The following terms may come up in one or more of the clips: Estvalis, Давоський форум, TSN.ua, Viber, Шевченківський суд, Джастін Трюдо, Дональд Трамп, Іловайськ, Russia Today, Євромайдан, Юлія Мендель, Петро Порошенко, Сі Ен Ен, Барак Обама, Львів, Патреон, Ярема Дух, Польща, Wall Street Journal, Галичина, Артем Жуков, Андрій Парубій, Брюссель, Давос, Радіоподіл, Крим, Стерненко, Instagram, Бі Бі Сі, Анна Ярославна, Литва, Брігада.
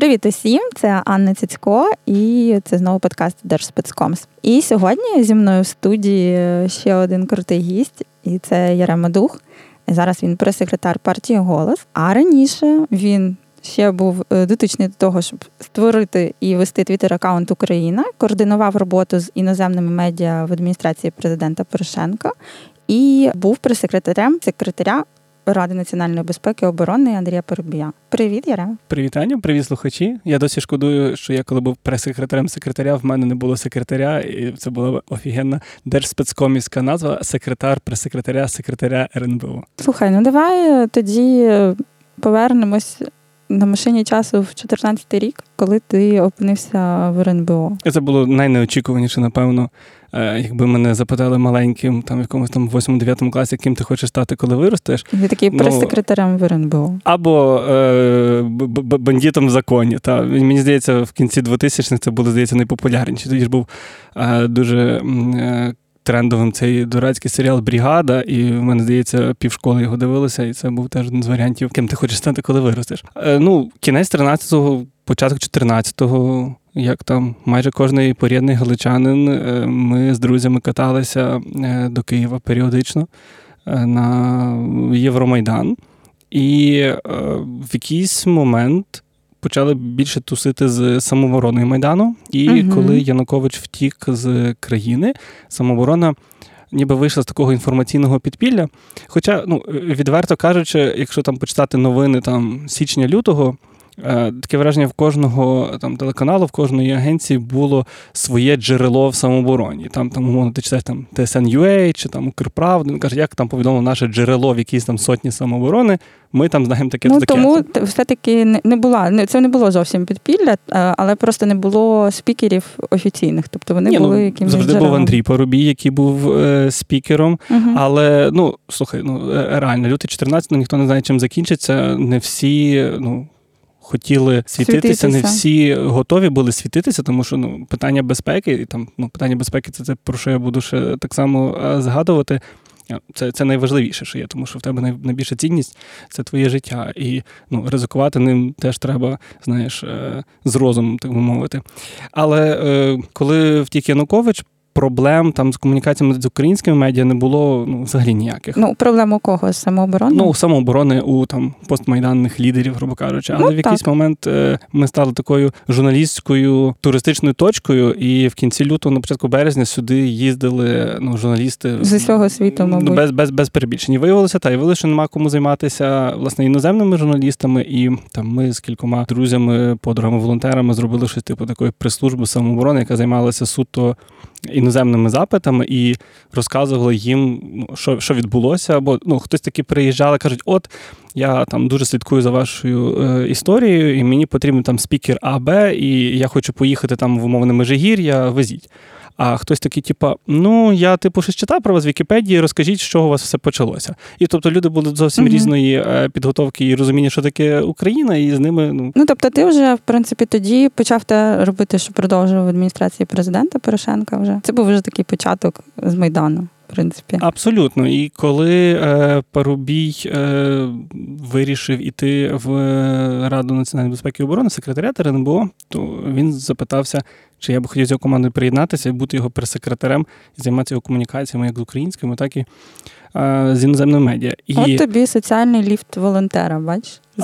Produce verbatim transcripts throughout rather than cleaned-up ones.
Привіт усім, це Анна Цецько і це знову подкаст Держспецкомс. І сьогодні зі мною в студії ще один крутий гість, і це Ярема Дух. Зараз він прес-секретар партії «Голос», а раніше він ще був дотичний до того, щоб створити і вести твіттер-аккаунт «Україна», координував роботу з іноземними медіа в адміністрації президента Порошенка і був прес-секретарем секретаря Ради національної безпеки і оборони Андрія Парубія. Привіт, Ярема. Привіт, Аню. Привіт, слухачі. Я досі шкодую, що я коли був прес-секретарем секретаря, в мене не було секретаря, і це була офігенна держспецкомівська назва «Секретар прес-секретаря секретаря РНБО». Слухай, ну давай тоді повернемось на машині часу в чотирнадцятий рік, коли ти опинився в РНБО. Це було найнеочікуваніше, напевно. Якби мене запитали маленьким, там в якомусь там восьмому-дев'ятому класі, ким ти хочеш стати, коли виростеш. Ти такий ну, прес-секретарем в РНБО. Або е- бандитом в законі. Та. Мені здається, в кінці двотисячних це було, здається, найпопулярніше. Тоді ж був е- дуже е- трендовим цей дурацький серіал «Брігада», і в мене, здається, півшколи його дивилися, і це був теж один з варіантів, ким ти хочеш стати, коли виростеш. Е- ну, кінець тринадцятого, початок чотирнадцятого, як там майже кожний порядний галичанин, ми з друзями каталися до Києва періодично на Євромайдан. І в якийсь момент почали більше тусити з самообороною Майдану. І угу. коли Янукович втік з країни, самооборона ніби вийшла з такого інформаційного підпілля. Хоча, ну, відверто кажучи, якщо там почитати новини там січня-лютого, таке враження, в кожного там телеканалу, в кожної агенції було своє джерело в самообороні. Там, там умовно, ти читаєш там Ті Ес Ен точка Ю Ей чи там Укрправду, він каже, як там повідомило наше джерело в якійсь там сотні самооборони, ми там знаємо таке-то, ну, таке. Тому все-таки не була, це не було зовсім підпілля, але просто не було спікерів офіційних, тобто вони Ні, були ну, якимось завжди джерелом. Був Андрій Парубій, який був е, спікером, uh-huh. але, ну, слухай, ну, реально, лютий чотирнадцятого, ніхто не знає, чим закінчиться, не всі, ну, хотіли світитися. світитися, не всі готові були світитися, тому що ну, питання безпеки, і там ну, питання безпеки це те, про що я буду ще так само згадувати. Це, це найважливіше, що є, тому що в тебе найбільша цінність – це твоє життя. І ну, ризикувати ним теж треба, знаєш, з розумом, так би мовити. Але коли втік Янукович, проблем там з комунікаціями з українськими медіа не було ну, взагалі ніяких. Ну, проблем у кого? З самооборони? Ну, у самооборони, у там, постмайданних лідерів, грубо кажучи. Але ну, в якийсь так. момент ми стали такою журналістською туристичною точкою, і в кінці лютого, на початку березня, сюди їздили ну, журналісти. З усього світу, мабуть. Без, без, без перебільшень. І виявилося, та, і виявилося, що нема кому займатися, власне, іноземними журналістами, і там ми з кількома друзями, подругами, волонтерами зробили щось типу такої прес-служби самооборони, яка займалася суто іноземними запитами і розказували їм, що, що відбулося, або ну, хтось таки приїжджали, кажуть, от, я там дуже слідкую за вашою е, історією, і мені потрібен там спікер А Б, і я хочу поїхати там в умовне Межигір'я, везіть. А хтось такий, типа, ну, я, типу, щось читав про вас в Вікіпедії, розкажіть, з чого у вас все почалося. І, тобто, люди були зовсім угу. різної підготовки і розуміння, що таке Україна, і з ними, ну... Ну, тобто, ти вже, в принципі, тоді почав те робити, що продовжував в адміністрації президента Порошенка вже. Це був вже такий початок з Майдану, в принципі. Абсолютно. І коли е, Парубій е, вирішив іти в Раду національної безпеки і оборони, секретаріат РНБО, то він запитався, чи я б хотів з його командою приєднатися і бути його прес-секретарем, займатися його комунікаціями як з українськими, так і е, з іноземними медіа. І... От тобі соціальний ліфт волонтера, бачиш? Е,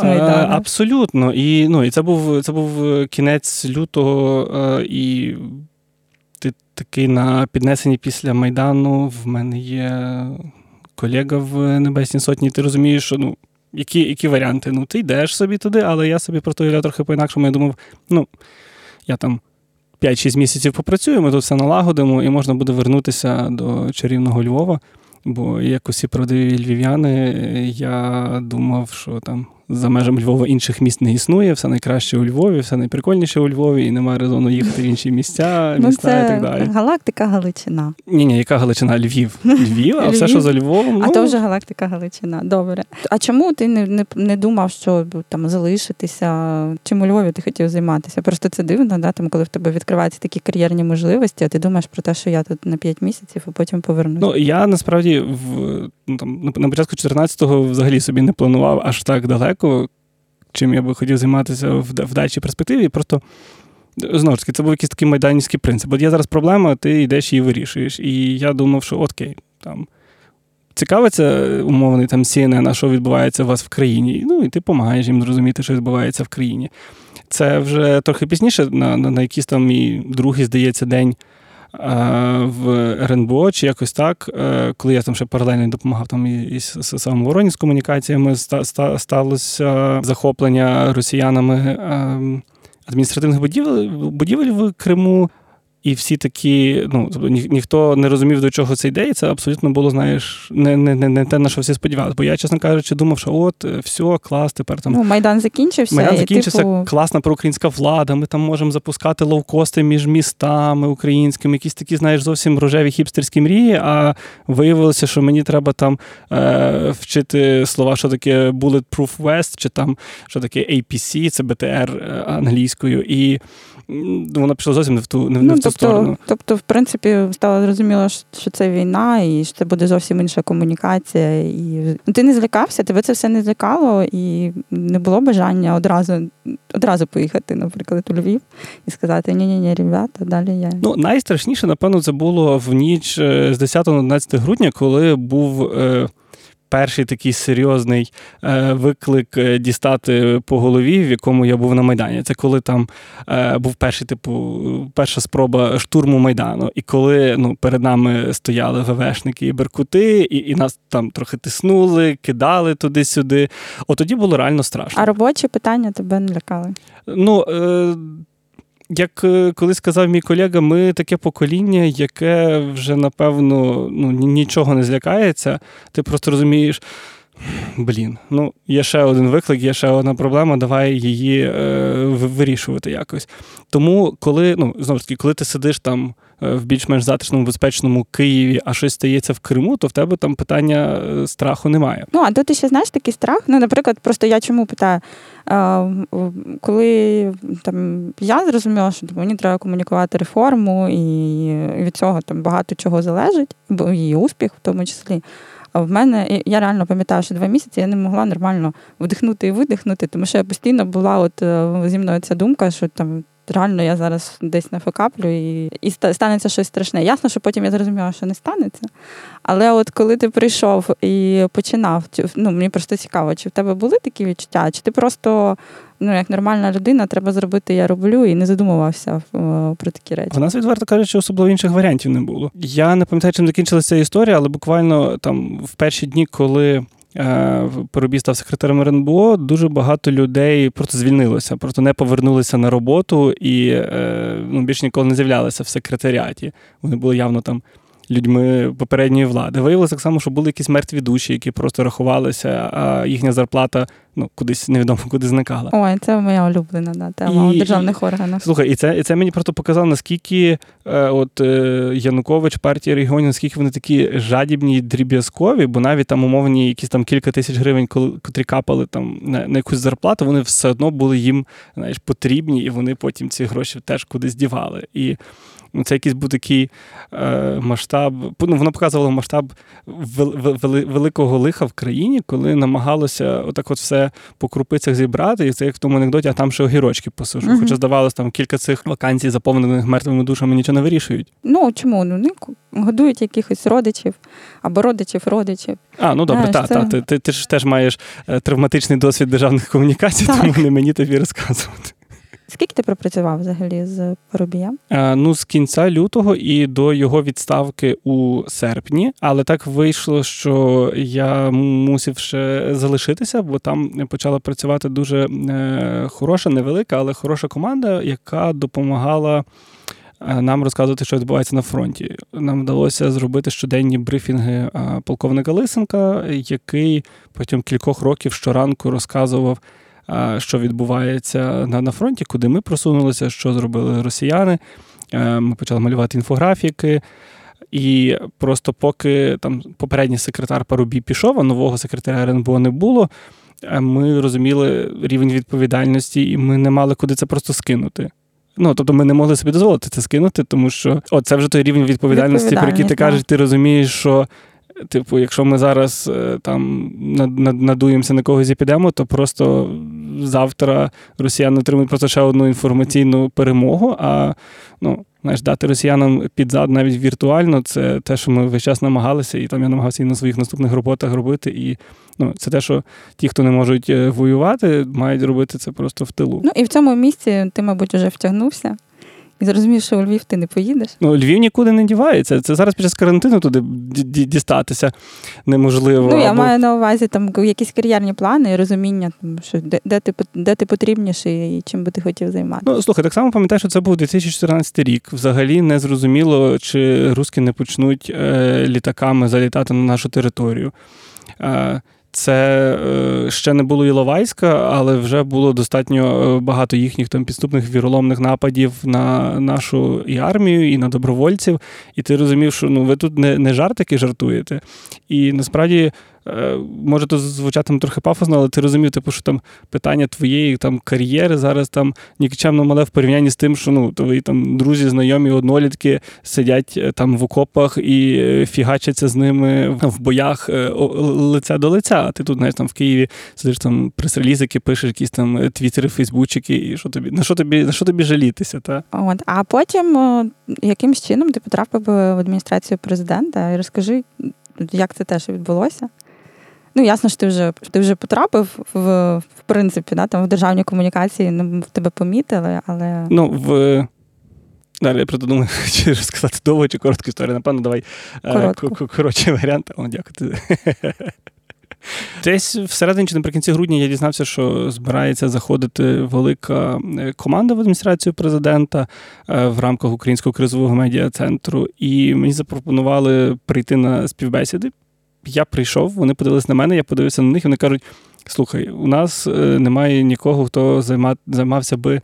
абсолютно. І, ну, і це був, це був кінець лютого е, і... Такий на піднесенні після Майдану в мене є колега в Небесній Сотні, і ти розумієш, що ну, які, які варіанти? Ну, ти йдеш собі туди, але я собі просто гуляв трохи по-інакшому. Я думав, ну, я там п'ять-шість місяців попрацюю, ми тут все налагодимо, і можна буде вернутися до чарівного Львова. Бо, як усі правдиві львів'яни, я думав, що там за межами Львова інших міст не існує, все найкраще у Львові, все найприкольніше у Львові, і немає резону їхати в інші місця, міста ну, і так далі. Галактика Галичина. Ні-ні, яка Галичина? Львів. Львів, а все, що за Львовом. Ну... А то вже галактика Галичина, добре. А чому ти не, не, не думав, що там залишитися? Чим у Львові ти хотів займатися? Просто це дивно, да? Там, коли в тебе відкриваються такі кар'єрні можливості, а ти думаєш про те, що я тут на п'ять місяців, а потім повернусь. Ну, я насправді в, там, на початку чотирнадцятого взагалі собі не планував аж так далеко. чим я би хотів займатися в, в дальшій перспективі. Просто, знову ж таки, це був якийсь такий майданівський принцип. От є зараз проблема, ти йдеш і її вирішуєш. І я думав, що окей, там цікавиться умовний там Сі Ен Ен, а що відбувається у вас в країні. Ну, і ти допомагаєш їм зрозуміти, що відбувається в країні. Це вже трохи пізніше, на, на, на якийсь там мій другий, здається, день в Ер Ен Бе О, чи якось так, коли я там ще паралельно допомагав там і з самообороні, з комунікаціями, сталося захоплення росіянами адміністративних будівель, будівель в Криму, і всі такі, ну, ні, ніхто не розумів, до чого це йде, і це абсолютно було, знаєш, не, не, не те, на що всі сподівалися. Бо я, чесно кажучи, думав, що от, все, клас, тепер там... Ну, Майдан закінчився. Майдан закінчився, типу... класна проукраїнська влада, ми там можемо запускати лоукости між містами українськими, якісь такі, знаєш, зовсім рожеві хіпстерські мрії, а виявилося, що мені треба там е, вчити слова, що таке Bulletproof West, чи там, що таке Ей Пі Сі, це Бе Те Ер англійською, і вона пішла зовсім не в ту, не ну, в ту тобто, сторону. Тобто, в принципі, стало зрозуміло, що це війна, і що це буде зовсім інша комунікація. І... Ти не злякався, тебе це все не злякало, і не було бажання одразу, одразу поїхати, наприклад, у Львів і сказати, ні-ні-ні, ребята, далі я. Ну, найстрашніше, напевно, це було в ніч з десятого на одинадцяте грудня, коли був... перший такий серйозний е, виклик дістати по голові, в якому я був на Майдані. Це коли там е, був перший, типу, перша спроба штурму Майдану. І коли ну, перед нами стояли ВВшники і беркути, і, і нас там трохи тиснули, кидали туди-сюди. От тоді було реально страшно. А робочі питання тебе не лякали? Ну, е, як колись сказав мій колега, ми таке покоління, яке вже, напевно, ну, нічого не злякається. Ти просто розумієш, блін, ну, є ще один виклик, є ще одна проблема, давай її е, вирішувати якось. Тому, коли, ну, знову ж таки, коли ти сидиш там в більш-менш затишному, безпечному Києві, а щось стається в Криму, то в тебе там питання страху немає. Ну, а то ти ще знаєш такий страх? Ну, наприклад, просто я чому питаю? Коли там я зрозуміла, що мені треба комунікувати реформу, і від цього там багато чого залежить, бо її успіх в тому числі. А в мене, я реально пам'ятаю, що два місяці я не могла нормально вдихнути і видихнути, тому що я постійно була, от зі мною ця думка, що там реально я зараз десь нафакаплю і, і станеться щось страшне. Ясно, що потім я зрозуміла, що не станеться. Але от коли ти прийшов і починав, ну мені просто цікаво, чи в тебе були такі відчуття, чи ти просто, ну як нормальна людина, треба зробити, я роблю, і не задумувався про такі речі. У нас, відверто кажучи, особливо інших варіантів не було. Я не пам'ятаю, чим закінчилася ця історія, але буквально там в перші дні, коли... Парубій став секретарем Ер Ен Бе О, дуже багато людей просто звільнилося, просто не повернулися на роботу і ну, більше ніколи не з'являлися в секретаріаті. Вони були явно там людьми попередньої влади. Виявилося так само, що були якісь мертві душі, які просто рахувалися, а їхня зарплата ну, кудись, невідомо куди зникала. Ой, це моя улюблена да, тема і, у державних і, органах. Слухай, і це, і це мені просто показало, наскільки е, от, е, Янукович, партія регіонів, наскільки вони такі жадібні і дріб'язкові, бо навіть там умовні якісь там кілька тисяч гривень, котрі капали там на, на якусь зарплату, вони все одно були їм, знаєш, потрібні, і вони потім ці гроші теж кудись дівали. І це якийсь був такий е, масштаб, ну, воно показувало масштаб вели, вели, великого лиха в країні, коли намагалося отак от все по крупицях зібрати, і це як в тому анекдоті, а там ще огірочки посажу. Uh-huh. Хоча, здавалося, там кілька цих вакансій, заповнених мертвими душами, нічого не вирішують. Ну, чому? Ну, годують якихось родичів, або родичів-родичів. А, ну добре, так, це... та, ти, ти, ти ж теж маєш травматичний досвід державних комунікацій, так. Тому не мені тобі розказувати. Скільки ти пропрацював взагалі з Парубієм? Е, ну, з кінця лютого і до його відставки у серпні. Але так вийшло, що я мусив ще залишитися, бо там почала працювати дуже е, хороша, невелика, але хороша команда, яка допомагала нам розказувати, що відбувається на фронті. Нам вдалося зробити щоденні брифінги полковника Лисенка, який протягом кількох років щоранку розказував, що відбувається на фронті, куди ми просунулися, що зробили росіяни. Ми почали малювати інфографіки. І просто поки там попередній секретар Парубій пішов, а нового секретаря Ер Ен Бе О не було, ми розуміли рівень відповідальності, і ми не мали куди це просто скинути. Ну, тобто ми не могли собі дозволити це скинути, тому що о, це вже той рівень відповідальності, про який ти кажеш, ти розумієш, що типу, якщо ми зараз там надуємося на когось і підемо, то просто завтра росіяни отримують просто ще одну інформаційну перемогу, а, ну, знаєш, дати росіянам під зад навіть віртуально, це те, що ми весь час намагалися, і там я намагався і на своїх наступних роботах робити, і ну, це те, що ті, хто не можуть воювати, мають робити це просто в тилу. Ну, і в цьому місці ти, мабуть, вже втягнувся. І зрозумів, що у Львів ти не поїдеш? Ну, Львів нікуди не дівається. Це зараз під час карантину туди дістатися неможливо. Ну, я або... маю на увазі там якісь кар'єрні плани і розуміння, що де, де, ти, де ти потрібніший і чим би ти хотів займатися. Ну, слухай, так само пам'ятаю, що це був дві тисячі чотирнадцятий рік. Взагалі не зрозуміло, чи русські не почнуть е, літаками залітати на нашу територію. Е, Це ще не було Іловайська, але вже було достатньо багато їхніх там підступних віроломних нападів на нашу і армію, і на добровольців. І ти розумів, що ну ви тут не, не жартики жартуєте. І насправді, може то звучати там трохи пафосно, але ти розумів, типу, що там питання твоєї там кар'єри зараз там нікчемно мале в порівнянні з тим, що ну твої там друзі, знайомі, однолітки сидять там в окопах і фігачаться з ними в боях лиця до лиця. А ти тут, знаєш, там в Києві сидиш там прес-релізики, пишеш якісь там твіттери, фейсбучики, і що тобі, на що тобі, на що тобі жалітися, та? От, а потім якимсь чином ти потрапив в адміністрацію президента, і розкажи, як це теж відбулося? Ну, ясно, що ти вже, ти вже потрапив, в, в принципі, да, там в державній комунікації, ну, тебе помітили, але... Ну, в... Далі я просто думаю, чи розказати довго, чи коротку історію. Напевно, давай коротший варіант. О, дякую. Десь всередині чи наприкінці грудня я дізнався, що збирається заходити велика команда в адміністрацію президента в рамках Українського кризового медіа-центру. І мені запропонували прийти на співбесіди. Я прийшов, вони подивилися на мене, я подивився на них, і вони кажуть, слухай, у нас немає нікого, хто займа, займався би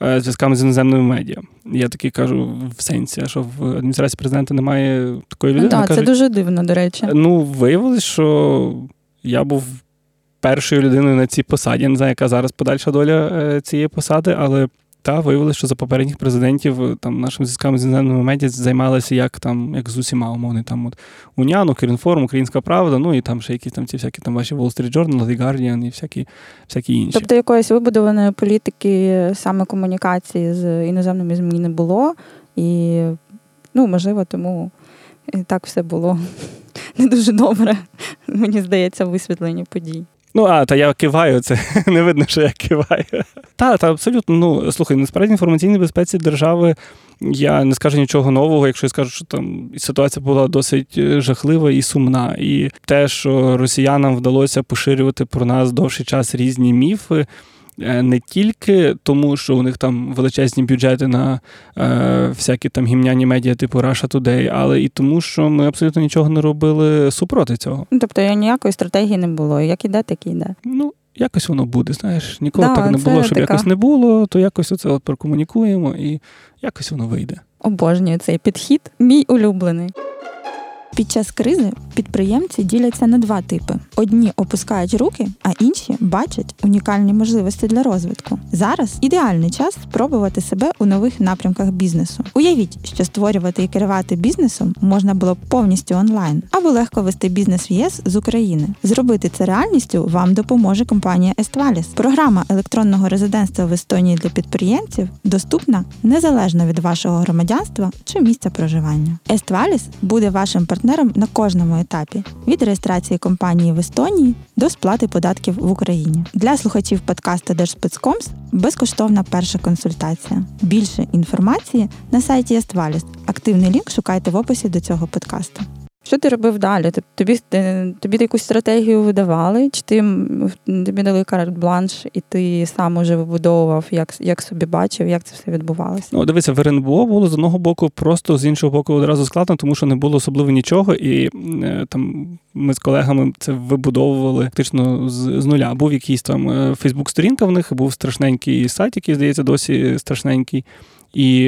зв'язками з іноземними медіа. Я такий кажу, в сенсі, що в адміністрації президента немає такої людини. Так, да, це дуже дивно, до речі. Ну, виявилось, що я був першою людиною на цій посаді. Я не знаю, яка зараз подальша доля цієї посади, але... Та виявилося, що за попередніх президентів там нашими зв'язками з іноземними медіа займалися як там, як з усіма умовно, там от Уняну, Керінформ, Українська правда, ну і там ще якісь там ці всякі там ваші Wall Street Journal, The Guardian і всякі, всякі інші. Тобто якоїсь вибудованої політики саме комунікації з іноземними ЗМІ не було, і ну можливо, тому і так все було не дуже добре, мені здається, висвітлення подій. Ну, а, та я киваю, це не видно, що я киваю. Та, та, абсолютно, ну, слухай, насправді інформаційній безпеці держави я не скажу нічого нового, якщо я скажу, що там ситуація була досить жахлива і сумна. І те, що росіянам вдалося поширювати про нас довший час різні міфи, не тільки тому, що у них там величезні бюджети на е, всякі там гімняні медіа типу Russia Today, але і тому, що ми абсолютно нічого не робили супроти цього. Тобто ніякої стратегії не було. Як іде, так і йде. Ну, якось воно буде, знаєш. Ніколи да, так не було, щоб така... якось не було, то якось оце от прокомунікуємо і якось воно вийде. Обожнюю цей підхід. Мій улюблений. Під час кризи підприємці діляться на два типи. Одні опускають руки, а інші бачать унікальні можливості для розвитку. Зараз ідеальний час спробувати себе у нових напрямках бізнесу. Уявіть, що створювати і керувати бізнесом можна було б повністю онлайн, або легко вести бізнес в ЄС з України. Зробити це реальністю вам допоможе компанія Estvalis. Програма електронного резидентства в Естонії для підприємців доступна незалежно від вашого громадянства чи місця проживання. Estvalis буде вашим партнером на кожному етапі – від реєстрації компанії в Естонії до сплати податків в Україні. Для слухачів подкасту Держспецкомс безкоштовна перша консультація. Більше інформації на сайті Estvalis. Активний лінк шукайте в описі до цього подкасту. Що ти робив далі? Тобі, тобі якусь стратегію видавали? Чи ти, тобі дали карт-бланш і ти сам уже вибудовував, як, як собі бачив, як це все відбувалося? Ну, дивися, в РНБО було з одного боку просто, з іншого боку одразу складно, тому що не було особливо нічого, і там ми з колегами це вибудовували фактично з, з нуля. Був якийсь там фейсбук-сторінка в них, був страшненький сайт, який, здається, досі страшненький, і,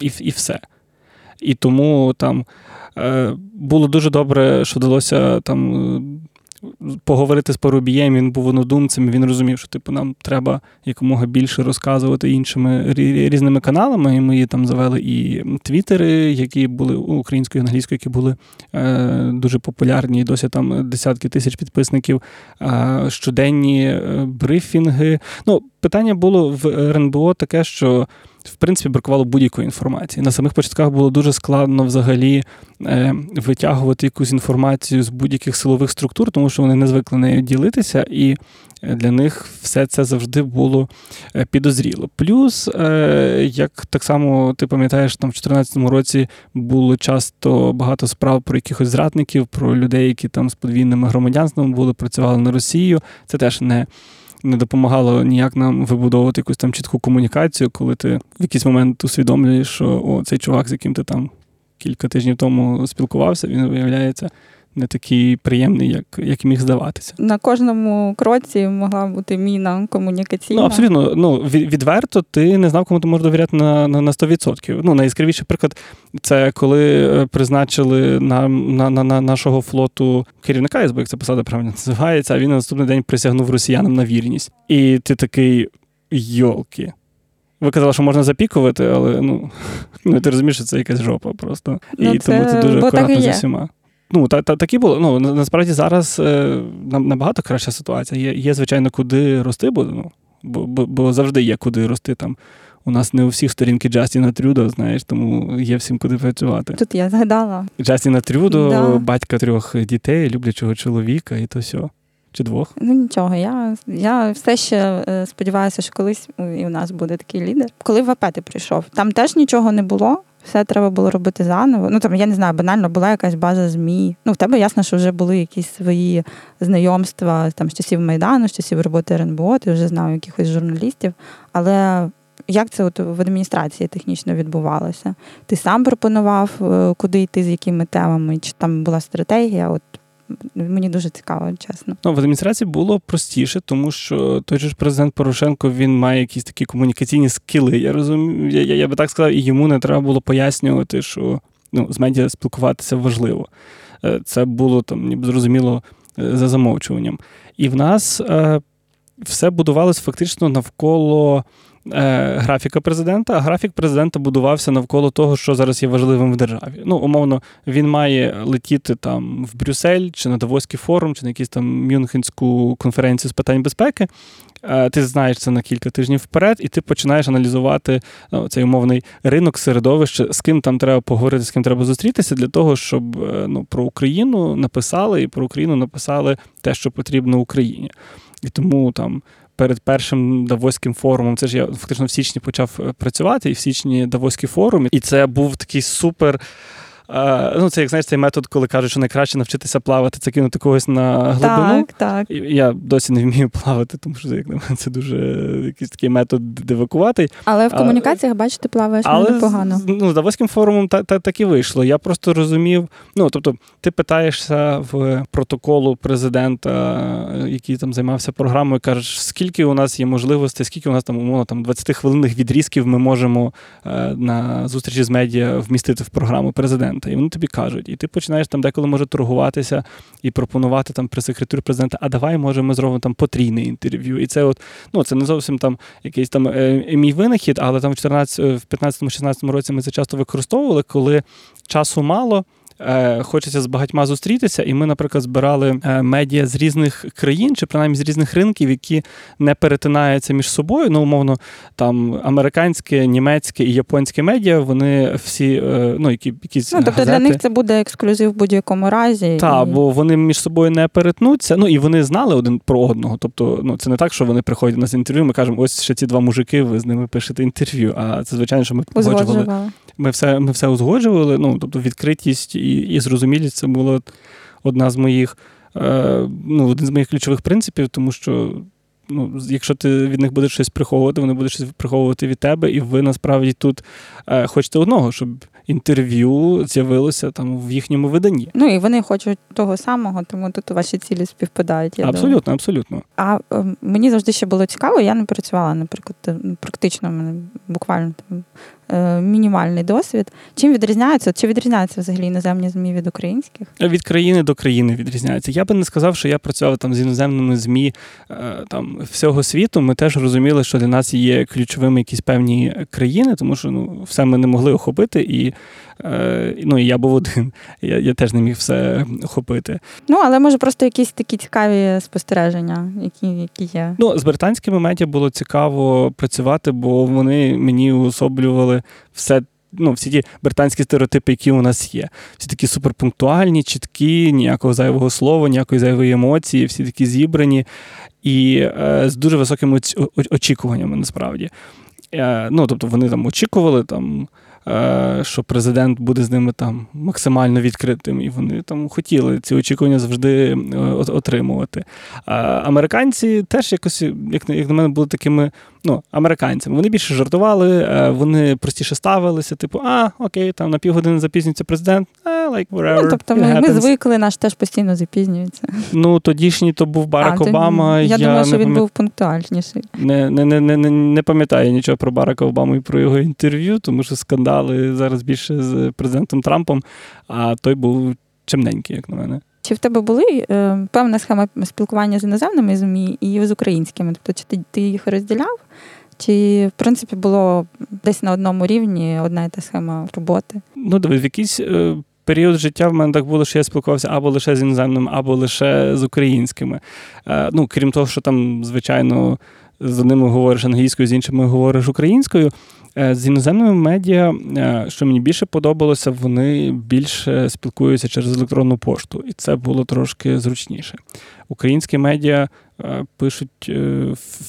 і, і все. І тому там було дуже добре, що вдалося там поговорити з Парубієм, він був однодумцем, він розумів, що типу, нам треба якомога більше розказувати іншими різними каналами, і ми там завели і твіттери, які були українською, англійською, які були е, дуже популярні, і досі там десятки тисяч підписників, е, щоденні брифінги. Ну, питання було в РНБО таке, що в принципі бракувало будь-якої інформації. На самих початках було дуже складно взагалі е, витягувати якусь інформацію з будь-яких силових структур, тому що вони не звикли нею ділитися, і для них все це завжди було підозріло. Плюс, е, як так само ти пам'ятаєш, там в чотирнадцятому році було часто багато справ про якихось зрадників, про людей, які там з подвійними громадянствами були, працювали на Росію. Це теж не... не допомагало ніяк нам вибудовувати якусь там чітку комунікацію, коли ти в якийсь момент усвідомлюєш, що о, цей чувак, з яким ти там кілька тижнів тому спілкувався, він виявляється не такий приємний, як, як міг здаватися. На кожному кроці могла бути міна комунікаційна. Ну, абсолютно. Ну, відверто ти не знав, кому ти можеш довіряти на, на, на сто відсотків. Ну, найяскравіший приклад – це коли призначили на, на, на, на нашого флоту керівника СБУ, як це посада правильно називається, а він на наступний день присягнув росіянам на вірність. І ти такий, йолки. Ви казали, що можна запікувати, але, ну, ну ти розумієш, що це якась жопа просто. Ну, і це... тому ти дуже акуратно за всіма. Ну, та, та, такі було. Ну, насправді зараз е, набагато краща ситуація. Є, є звичайно, куди рости, бо, ну, бо, бо, бо завжди є куди рости. Там. У нас не у всіх сторінки Джастіна Трюдо, знаєш, тому є всім куди працювати. Тут я згадала. Джастіна Трюдо, да. Батька трьох дітей, люблячого чоловіка і то сьо. Чи двох? Ну, нічого. Я, я все ще сподіваюся, що колись і у нас буде такий лідер. Коли в ВП ти прийшов, там теж нічого не було. Все треба було робити заново. Ну, там, я не знаю, банально була якась база ЗМІ. Ну, в тебе ясно, що вже були якісь свої знайомства там, з часів Майдану, з часів роботи РНБО, ти вже знав якихось журналістів. Але як це от в адміністрації технічно відбувалося? Ти сам пропонував, куди йти, з якими темами? Чи там була стратегія? От мені дуже цікаво, чесно. Ну, в адміністрації було простіше, тому що той же ж президент Порошенко, він має якісь такі комунікаційні скіли, я розумію, я, я, я би так сказав, і йому не треба було пояснювати, що ну, з медіа спілкуватися важливо. Це було, там, ніби зрозуміло, за замовчуванням. І в нас е, все будувалось фактично навколо е, графіка президента, а графік президента будувався навколо того, що зараз є важливим в державі. Ну, умовно, він має летіти там в Брюссель, чи на Давоський форум, чи на якісь там Мюнхенську конференцію з питань безпеки. Е, ти знаєш це на кілька тижнів вперед, і ти починаєш аналізувати ну, цей умовний ринок, середовище, з ким там треба поговорити, з ким треба зустрітися, для того, щоб ну, про Україну написали, і про Україну написали те, що потрібно Україні. І тому там перед першим Давоським форумом, це ж я фактично в січні почав працювати, і в січні Давоський форум, і це був такий супер, ну це як, знаєш, цей метод, коли кажуть, що найкраще навчитися плавати, це кинути когось на глибину. Так, так. Я досі не вмію плавати, тому що, як на мене, це дуже якийсь такий метод дивакуватий. Але в комунікаціях, бачиш, ти плаваєш непогано. Ну, з Давоським форумом та, та, так і вийшло. Я просто розумів, ну, тобто, ти питаєшся в протоколу президента, який там займався програмою, кажеш, скільки у нас є можливостей, скільки у нас там, умовно, там двадцятихвилинних відрізків ми можемо на зустрічі з медіа вмістити в програму президента. І вони тобі кажуть, і ти починаєш там деколи може торгуватися і пропонувати там прес-секретарю президента, а давай, може, ми зробимо там потрійне інтерв'ю. І це от, ну, це не зовсім там якийсь там мій винахід, але там в чотирнадцятому, в п'ятнадцятому, шістнадцятому році ми це часто використовували, коли часу мало, хочеться з багатьма зустрітися, і ми, наприклад, збирали медіа з різних країн, чи принаймні з різних ринків, які не перетинаються між собою. Ну, умовно, там американське, німецьке і японське медіа, вони всі, ну, які, якісь ну, тобто газети. Тобто для них це буде ексклюзив в будь-якому разі. Так, і... бо вони між собою не перетнуться, ну, і вони знали один про одного. Тобто, ну, це не так, що вони приходять на інтерв'ю, ми кажемо, ось ще ці два мужики, ви з ними пишете інтерв'ю. А це, звичайно, що ми погоджували. Ми все, ми все узгоджували, ну, тобто відкритість і, і зрозумілість, це була одна з моїх, е, ну, один з моїх ключових принципів, тому що, ну, якщо ти від них будеш щось приховувати, вони будуть щось приховувати від тебе, і ви, насправді, тут е, хочете одного, щоб інтерв'ю з'явилося там в їхньому виданні. Ну, і вони хочуть того самого, тому тут ваші цілі співпадають. Я абсолютно, думаю. абсолютно. А е, мені завжди ще було цікаво, я не працювала, наприклад, практично, в мене буквально мінімальний досвід. Чим відрізняються? Чи відрізняються взагалі іноземні ЗМІ від українських? Від країни до країни відрізняються. Я би не сказав, що я працював там з іноземними ЗМІ там всього світу. Ми теж розуміли, що для нас є ключовими якісь певні країни, тому що ну все ми не могли охопити, і ну і я був один. Я, я теж не міг все охопити. Ну але може просто якісь такі цікаві спостереження, які, які є. Ну з британськими медіа було цікаво працювати, бо вони мені уособлювали все, ну, всі ті британські стереотипи, які у нас є. Всі такі суперпунктуальні, чіткі, ніякого зайвого слова, ніякої зайвої емоції, всі такі зібрані і е, з дуже високими очікуваннями, насправді. Е, ну, тобто вони там очікували, там, е, що президент буде з ними там максимально відкритим, і вони там хотіли ці очікування завжди е, отримувати. Е, американці теж якось, як, як на мене, були такими Ну, американцями. Вони більше жартували, вони простіше ставилися, типу, а, окей, там на півгодини запізнюється президент, а, like, whatever. Ну, тобто ми, ми звикли, наш теж постійно запізнюється. Ну, тодішній то був Барак а, Обама. Я, я думаю, що він пам'ят... був пунктуальніший. Не, не, не, не, не пам'ятаю нічого про Барака Обаму і про його інтерв'ю, тому що скандали зараз більше з президентом Трампом, а той був чимненький, як на мене. Чи в тебе були е, певна схема спілкування з іноземними ЗМІ і з українськими? Тобто, чи ти, ти їх розділяв? Чи, в принципі, було десь на одному рівні одна і та схема роботи? Ну, дивись, в якийсь е, період життя в мене так було, що я спілкувався або лише з іноземними, або лише з українськими. Е, ну, крім того, що там, звичайно, з одними говориш англійською, з іншими говориш українською. З іноземними медіа, що мені більше подобалося, вони більше спілкуються через електронну пошту. І це було трошки зручніше. Українські медіа пишуть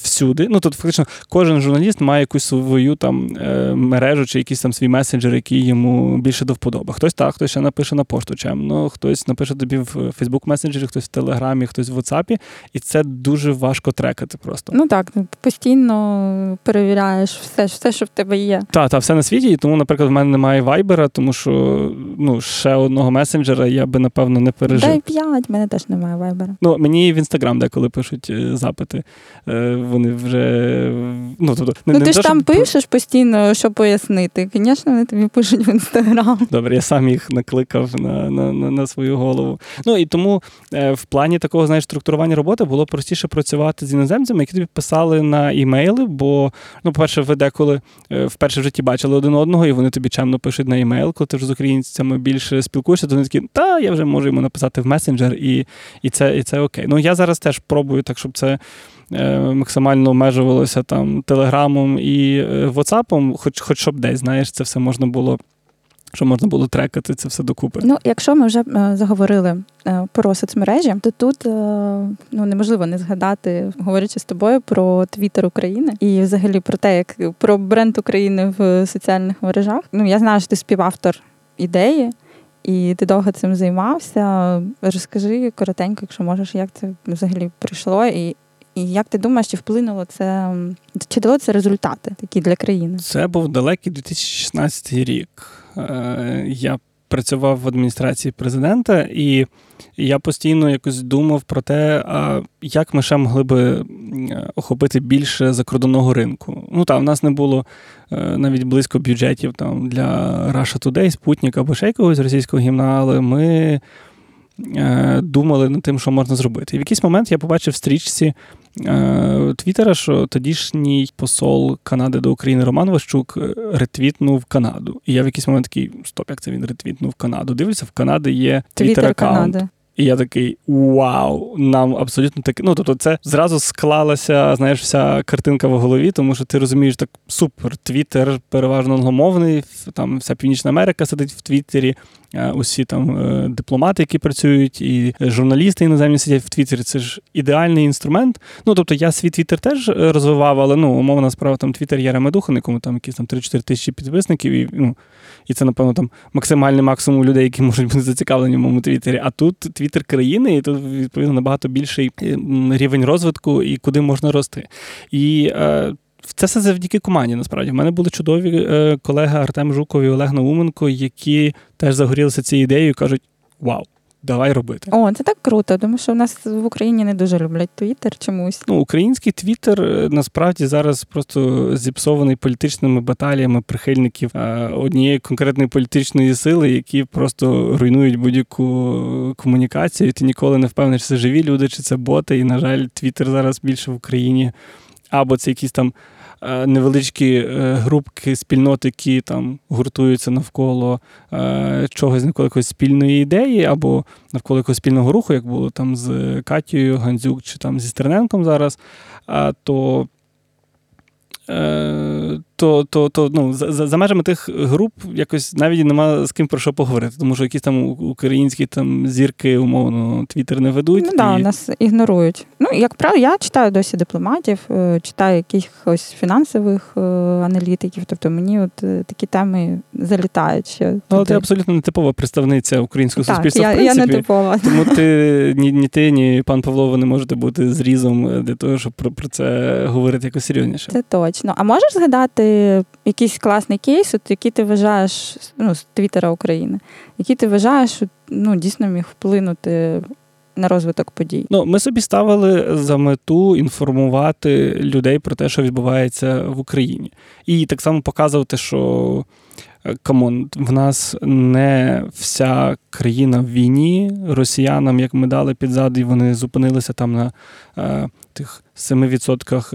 всюди. Ну, тут фактично кожен журналіст має якусь свою там мережу чи якийсь там свій месенджер, який йому більше до вподоби. Хтось так, хтось ще напише на пошту чемно, хтось напише тобі в Facebook-месенджері, хтось в Телеграмі, хтось в WhatsApp. І це дуже важко трекати просто. Ну так, постійно перевіряєш все, все, що в тебе є. Так, та, все на світі. І тому, наприклад, в мене немає Viber, тому що ну, ще одного месенджера я би, напевно, не пережив. Дай п'ять, в мене теж немає Viber. Ну, мені в Instagram деколи пишуть запити. Вони вже... Ну, тобто, не, ну ти не ж те, там що... пишеш постійно, що пояснити. Звісно, вони тобі пишуть в Інстаграм. Добре, я сам їх накликав на, на, на свою голову. Ну, і тому в плані такого, знаєш, структурування роботи було простіше працювати з іноземцями, які тобі писали на імейли, бо, ну, по-перше, ви деколи вперше в житті бачили один одного, і вони тобі чемно пишуть на імейл, коли ти вже з українцями більше спілкуєшся, то вони такі, та, я вже можу йому написати в месенджер, і, і, це, і це окей. Ну, я зараз теж пробую так, щоб це е, максимально обмежувалося там Телеграмом і Ватсапом, хоч, хоч щоб десь, знаєш, це все можна було, що можна було трекати, це все докупи. Ну, якщо ми вже е, заговорили е, про соцмережі, то тут е, ну, неможливо не згадати, говорячи з тобою, про Твіттер України і взагалі про те, як про бренд України в соціальних мережах. Ну, я знаю, що ти співавтор ідеї, і ти довго цим займався. Розкажи коротенько, якщо можеш, як це взагалі прийшло, і, і як ти думаєш, чи вплинуло це, чи дало це результати такі для країни? Це був далекий дві тисячі шістнадцятий рік. Я працював в адміністрації президента, і я постійно якось думав про те, як ми ще могли би охопити більше закордонного ринку. Ну, та, в нас не було навіть близько бюджетів там, для Russia Today, Спутник або ще якогось російського гімна, але ми думали над тим, що можна зробити. І в якийсь момент я побачив в стрічці Твіттера, що тодішній посол Канади до України Роман Ващук ретвітнув Канаду. І я в якийсь момент такий, стоп, як це він ретвітнув Канаду? Дивлюся, в Канаді є Твіттер-аккаунт. І я такий, вау, нам абсолютно таке. Ну, тобто це зразу склалася, знаєш, вся картинка в голові, тому що ти розумієш, так, супер, Твіттер переважно англомовний, там вся Північна Америка сидить в Твіттері, усі там дипломати, які працюють, і журналісти іноземні сидять в Твіттері, це ж ідеальний інструмент. Ну, тобто я свій Твіттер теж розвивав, але, ну, умовна справа, там, Твіттер Ярема Духа, якому там якісь там три-чотири тисячі підписників, і, ну, і це, напевно, там максимальний максимум людей, які можуть бути зацікавлені в моєму Твіттері. А тут Твіттер країни, і тут, відповідно, набагато більший рівень розвитку і куди можна рости. І е, це все завдяки команді, насправді. В мене були чудові е, колеги Артем Жуков і Олег Науменко, які теж загорілися цією ідеєю і кажуть, вау, давай робити. О, це так круто, тому що в нас в Україні не дуже люблять Твіттер чомусь. Ну, український Твіттер насправді зараз просто зіпсований політичними баталіями прихильників однієї конкретної політичної сили, які просто руйнують будь-яку комунікацію. Ти ніколи не впевниш, це живі люди чи це боти. І, на жаль, Твіттер зараз більше в Україні. Або це якісь там невеличкі групки, спільноти, які там гуртуються навколо е, чогось, навколо якоїсь спільної ідеї, або навколо якогось спільного руху, як було там з Катією Гандзюк чи там зі Стерненком зараз, а, то, е, то, то, то ну, за, за межами тих груп якось навіть нема з ким про що поговорити, тому що якісь там українські там зірки, умовно, Твіттер не ведуть. Ну, і... да, нас ігнорують. Ну, як правило, я читаю досі дипломатів, читаю якихось фінансових аналітиків, тобто мені от такі теми залітають ще. Але ти абсолютно не типова представниця українського так, суспільства, я, в принципі. Так, я не типова. Тому ти, ні, ні ти, ні пан Павло, ви не можете бути зрізом для того, щоб про, про це говорити якось серйозніше. Це точно. А можеш згадати якийсь класний кейс, от, який ти вважаєш, ну, з Твіттера України, який ти вважаєш, ну, дійсно міг вплинути на розвиток подій? Ну, ми собі ставили за мету інформувати людей про те, що відбувається в Україні. І так само показувати, що, камон, в нас не вся країна в війні. Росіянам, як ми дали під зад, і вони зупинилися там на е, тих семи відсотках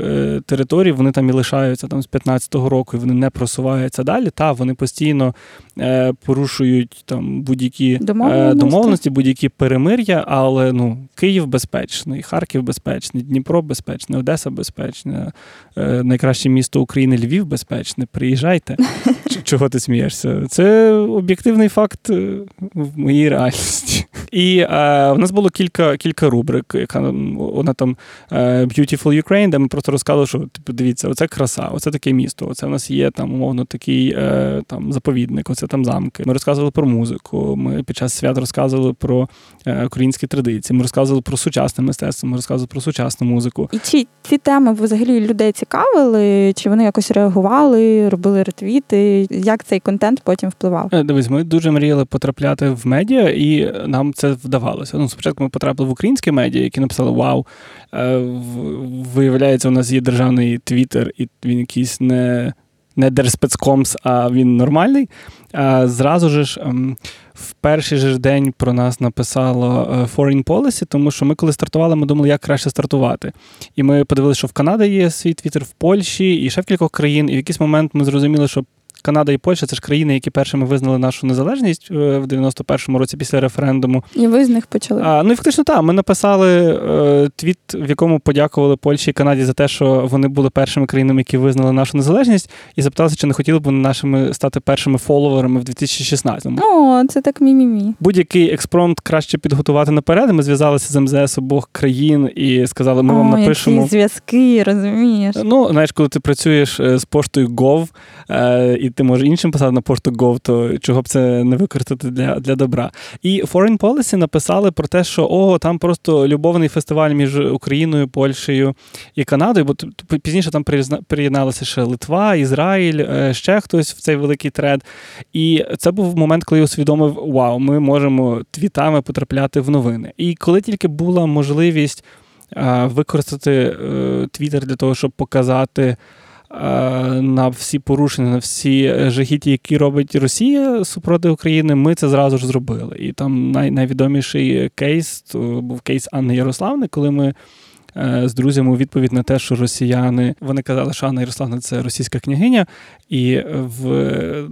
територій, вони там і лишаються там, з п'ятнадцятого року, і вони не просуваються далі. Та, вони постійно е, порушують там, будь-які домовленості. Е, домовленості, будь-які перемир'я, але ну, Київ безпечний, Харків безпечний, Дніпро безпечний, Одеса безпечна, е, найкраще місто України Львів безпечне. Приїжджайте. Чого ти смієшся? Це об'єктивний факт в моїй реальності. І е, в нас було кілька, кілька рубрик, яка вона там е, Beautiful Ukraine, де ми просто розказали, що типу, дивіться, оце краса, оце таке місто, оце в нас є там умовно такий е, там заповідник, оце там замки. Ми розказували про музику, ми під час свят розказували про е, українські традиції, ми розказували про сучасне мистецтво, ми розказували про сучасну музику. І чи ці теми взагалі людей цікавили, чи вони якось реагували, робили ретвіти? Як цей контент потім впливав? Дивись, ми дуже мріяли потрапляти в медіа, і нам це вдавалося. Ну, спочатку ми потрапили в українські медіа, які написали «Вау, виявляється, у нас є державний Твіттер, і він якийсь не, не Держспецкомс, а він нормальний». Зразу ж в перший же день про нас написало Foreign Policy, тому що ми коли стартували, ми думали, як краще стартувати. І ми подивилися, що в Канаді є свій Твіттер, в Польщі, і ще в кількох країн. І в якийсь момент ми зрозуміли, що Канада і Польща – це ж країни, які першими визнали нашу незалежність в дев'яносто першому році після референдуму. І ви з них почали. А, ну і фактично так. Ми написали е, твіт, в якому подякували Польщі і Канаді за те, що вони були першими країнами, які визнали нашу незалежність, і запиталися, чи не хотіли б вони нашими стати першими фоловерами в дві тисячі шістнадцятому. О, це так мі-мі-мі. Будь-який експромт краще підготувати наперед. Ми зв'язалися з ем зет ес обох країн і сказали, ми О, вам напишемо. О, які зв'язки, розумієш. Ну, знаєш, коли ти працюєш з поштою Gov, е, і ти можеш іншим писати на пошту Gov, то чого б це не використати для, для добра. І Foreign Policy написали про те, що о, там просто любовний фестиваль між Україною, Польщею і Канадою, бо пізніше там приєдналися ще Литва, Ізраїль, ще хтось в цей великий тред. І це був момент, коли я усвідомив, вау, ми можемо твітами потрапляти в новини. І коли тільки була можливість використати Твіттер для того, щоб показати на всі порушення, на всі жахіті, які робить Росія супроти України, ми це зразу ж зробили. І там най- найвідоміший кейс то був кейс Анни Ярославни, коли ми з друзями у відповідь на те, що росіяни, вони казали, що Анна Ярославна – це російська княгиня, і в,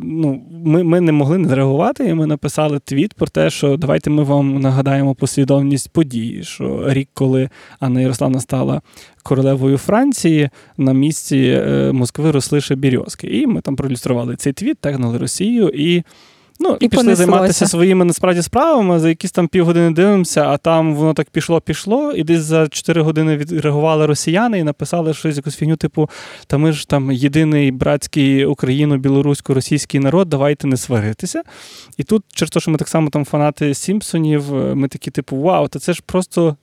ну, ми, ми не могли не зреагувати, і ми написали твіт про те, що давайте ми вам нагадаємо послідовність подій, що рік, коли Анна Ярославна стала королевою Франції, на місці Москви росли ще бірьозки. І ми там проілюстрували цей твіт, тегнули Росію і Ну, і, і пішли займатися своїми, насправді, справами, за якісь там півгодини дивимося, а там воно так пішло-пішло, і десь за чотири години відреагували росіяни і написали щось, якусь фігню, типу, та ми ж там єдиний братський україно-білорусько-російський народ, давайте не сваритися. І тут, через те, що ми так само там фанати Сімпсонів, ми такі, типу, вау, та це ж просто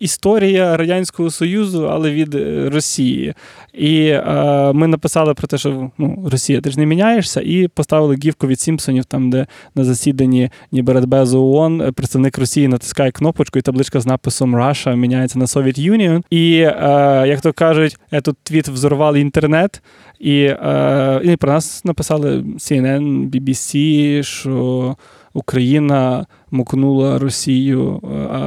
історія Радянського Союзу, але від Росії. І е, ми написали про те, що ну, Росія, ти ж не міняєшся, і поставили гівку від Сімпсонів, там, де на засіданні ніби Радбезу ООН представник Росії натискає кнопочку, і табличка з написом «Russia» міняється на «Soviet Union». І, е, як то кажуть, этот твіт взорвали інтернет, і, е, і про нас написали Сі Ен Ен, Бі Бі Сі, що Україна мукнула Росію а,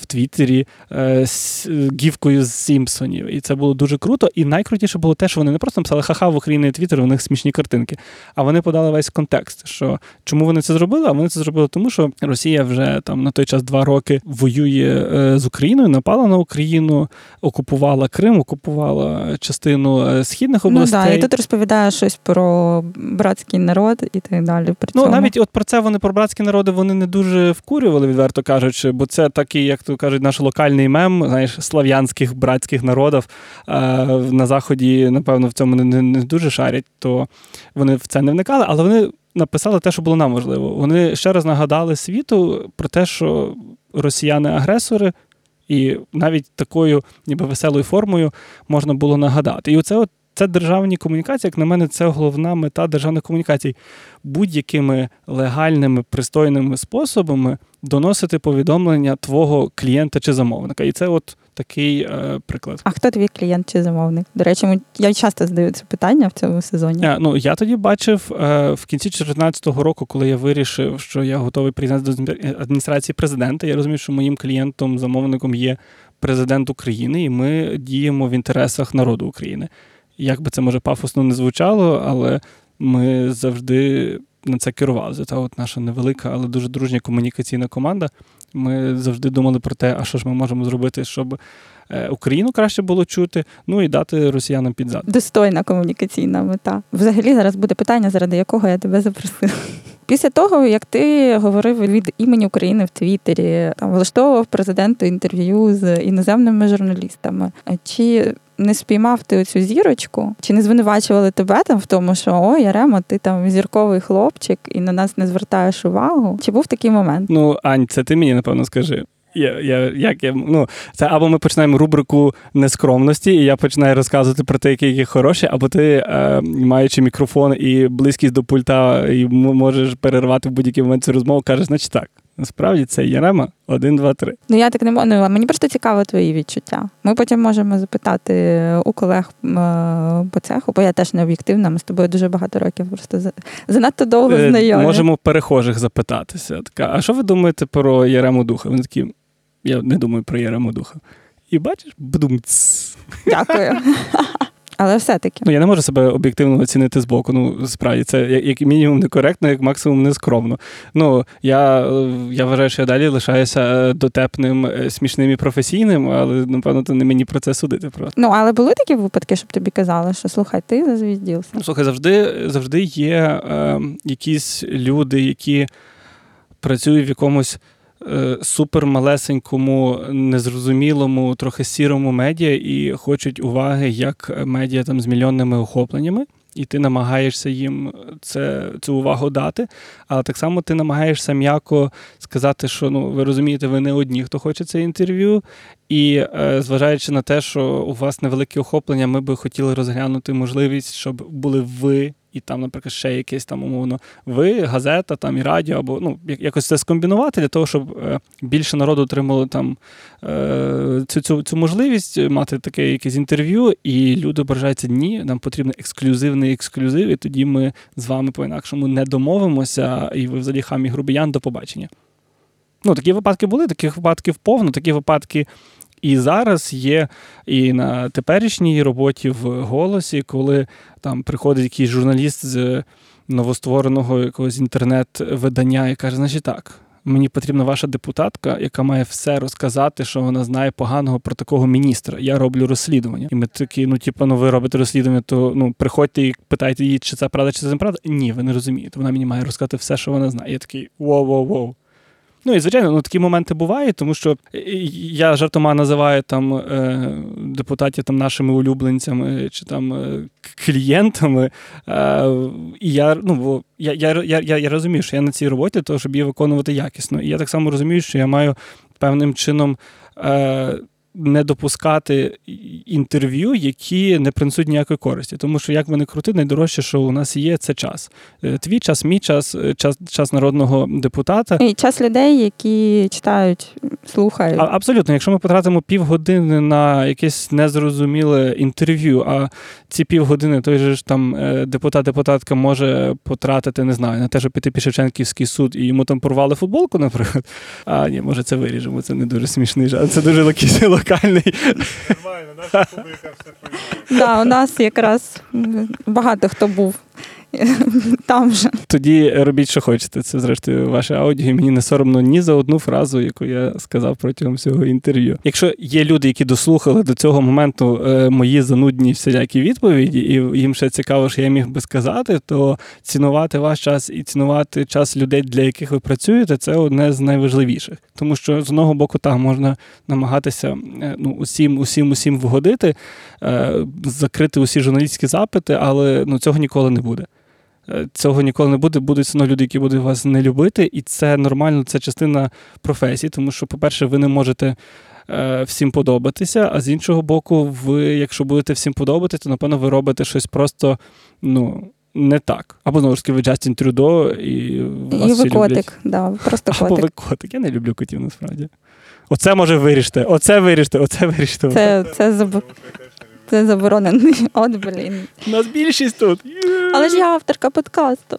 в Твіттері а, з гівкою з Сімпсонів. І це було дуже круто. І найкрутіше було те, що вони не просто написали «Ха-ха, в Україні є Твіттер, у них смішні картинки», а вони подали весь контекст, що чому вони це зробили? А вони це зробили тому, що Росія вже там на той час два роки воює з Україною, напала на Україну, окупувала Крим, окупувала частину східних областей. Ну так, і тут розповідаєш щось про братський народ і так далі. При цьому. Ну, навіть от про це вони, про братські народи, вони не дуже вкурювали, відверто кажучи, бо це такий, як то кажуть, наш локальний мем, знаєш, слав'янських братських народів на Заході, напевно, в цьому не, не дуже шарять, то вони в це не вникали, але вони написали те, що було нам важливо. Вони ще раз нагадали світу про те, що росіяни-агресори, і навіть такою ніби веселою формою можна було нагадати. І оце от це державні комунікації, як на мене, це головна мета державних комунікацій. Будь-якими легальними, пристойними способами доносити повідомлення твого клієнта чи замовника. І це от такий е, приклад. А хто твій клієнт чи замовник? До речі, я часто задаю це питання в цьому сезоні. А, ну, я тоді бачив е, в кінці дві тисячі чотирнадцятого року, коли я вирішив, що я готовий приєднатися до адміністрації президента, я розумів, що моїм клієнтом, замовником є президент України, і ми діємо в інтересах народу України. Як би це, може, пафосно не звучало, але ми завжди на це керувалися. Та от наша невелика, але дуже дружня комунікаційна команда. Ми завжди думали про те, а що ж ми можемо зробити, щоб Україну краще було чути, ну і дати росіянам під зад. Достойна комунікаційна мета. Взагалі зараз буде питання, заради якого я тебе запросила. Після того, як ти говорив від імені України в Твіттері, там влаштовував президенту інтерв'ю з іноземними журналістами, чи не спіймав ти оцю зірочку? Чи не звинувачували тебе там в тому, що «О, Ярема, ти там зірковий хлопчик і на нас не звертаєш увагу»? Чи був такий момент? Ну, Ань, це ти мені, напевно, скажи. Я, я, як я, ну, це або ми починаємо рубрику нескромності, і я починаю розказувати про те, які, які хороші, або ти, е, маючи мікрофон і близькість до пульта, і можеш перервати в будь-який момент цю розмову, кажеш, значить так. Насправді це Ярема один, два, три. Ну я так не можу. Ну, мені просто цікаво твої відчуття. Ми потім можемо запитати у колег по цеху, бо я теж не об'єктивна. Ми з тобою дуже багато років просто занадто довго знайомі. Можемо перехожих запитатися. Така, а що ви думаєте про Ярему Духа? Вони такі, я не думаю про Ярему Духа. І бачиш, бдумц. Дякую. Але все-таки. Ну, я не можу себе об'єктивно оцінити збоку. Ну, справді, це як мінімум некоректно, як максимум нескромно. Ну, я, я вважаю, що я далі лишаюся дотепним, смішним і професійним, але, напевно, то не мені про це судити просто. Ну, але були такі випадки, щоб тобі казали, що, слухай, ти зазвіздівся? Ну, слухай, завжди, завжди є е, якісь люди, які працюють в якомусь супермалесенькому, незрозумілому, трохи сірому медіа і хочуть уваги, як медіа там з мільйонними охопленнями, і ти намагаєшся їм це, цю увагу дати, але так само ти намагаєшся м'яко сказати, що, ну, ви розумієте, ви не одні, хто хоче це інтерв'ю, і е, зважаючи на те, що у вас невеликі охоплення, ми би хотіли розглянути можливість, щоб були ви, і там, наприклад, ще якесь там, умовно, ви, газета, там, і радіо, або, ну, якось це скомбінувати для того, щоб більше народу отримало там цю, цю, цю можливість мати таке якесь інтерв'ю, і люди ображаються, ні, нам потрібен ексклюзивний ексклюзив, і тоді ми з вами по-інакшому не домовимося, і ви взагалі хамі грубіян, до побачення. Ну, такі випадки були, таких випадків повно, такі випадки і зараз є, і на теперішній роботі в «Голосі», коли там приходить якийсь журналіст з новоствореного якогось інтернет-видання і каже, значить так, мені потрібна ваша депутатка, яка має все розказати, що вона знає поганого про такого міністра. Я роблю розслідування. І ми такі, ну, типу, ну, ви робите розслідування, то, ну, приходьте і питайте її, чи це правда, чи це неправда. Ні, ви не розумієте. Вона мені має розказати все, що вона знає. Я такий, воу-воу-воу. Ну і, звичайно, ну, такі моменти бувають, тому що я жартома називаю там е, депутатів там, нашими улюбленцями чи там е, клієнтами. Е, і я, ну, я, я, я, я розумію, що я на цій роботі, то, щоб її виконувати якісно. І я так само розумію, що я маю певним чином е, не допускати інтерв'ю, які не принесуть ніякої користі. Тому що, як би не крути, найдорожче, що у нас є, це час. Твій час, мій час, час, час народного депутата. І час людей, які читають, слухають. А, абсолютно. Якщо ми потратимо півгодини на якесь незрозуміле інтерв'ю, а ці півгодини той же ж там депутат-депутатка може потратити, не знаю, на те, щоб піти під Шевченківський суд і йому там порвали футболку, наприклад. А, ні, може це виріжемо, це не дуже смішний жарт, це дуже локізило. Локальний. Нормально, наша публіка все приймає. Так, у нас якраз багато хто був там же. Тоді робіть, що хочете. Це, зрештою, ваше аудіо, і мені не соромно ні за одну фразу, яку я сказав протягом всього інтерв'ю. Якщо є люди, які дослухали до цього моменту мої занудні всілякі відповіді, і їм ще цікаво, що я міг би сказати, то цінувати ваш час і цінувати час людей, для яких ви працюєте, це одне з найважливіших. Тому що, з одного боку, так, можна намагатися ну, усім, усім, усім вгодити, закрити усі журналістські запити, але ну, цього ніколи не буде. Цього ніколи не буде, будуть все одно люди, які будуть вас не любити, і це нормально, це частина професії, тому що, по-перше, ви не можете всім подобатися, а з іншого боку, ви, якщо будете всім подобатися, то, напевно, ви робите щось просто, ну, не так. Або, знову ж таки, ви Джастін Трюдо, і вас і всі котик, люблять. Да, просто котик. Або ви котик. Я не люблю котів, насправді. Оце, може, виріште, оце виріште, оце виріште. Це, це забув. Це заборонений. От, блін. У нас більшість тут. Але ж я авторка подкасту.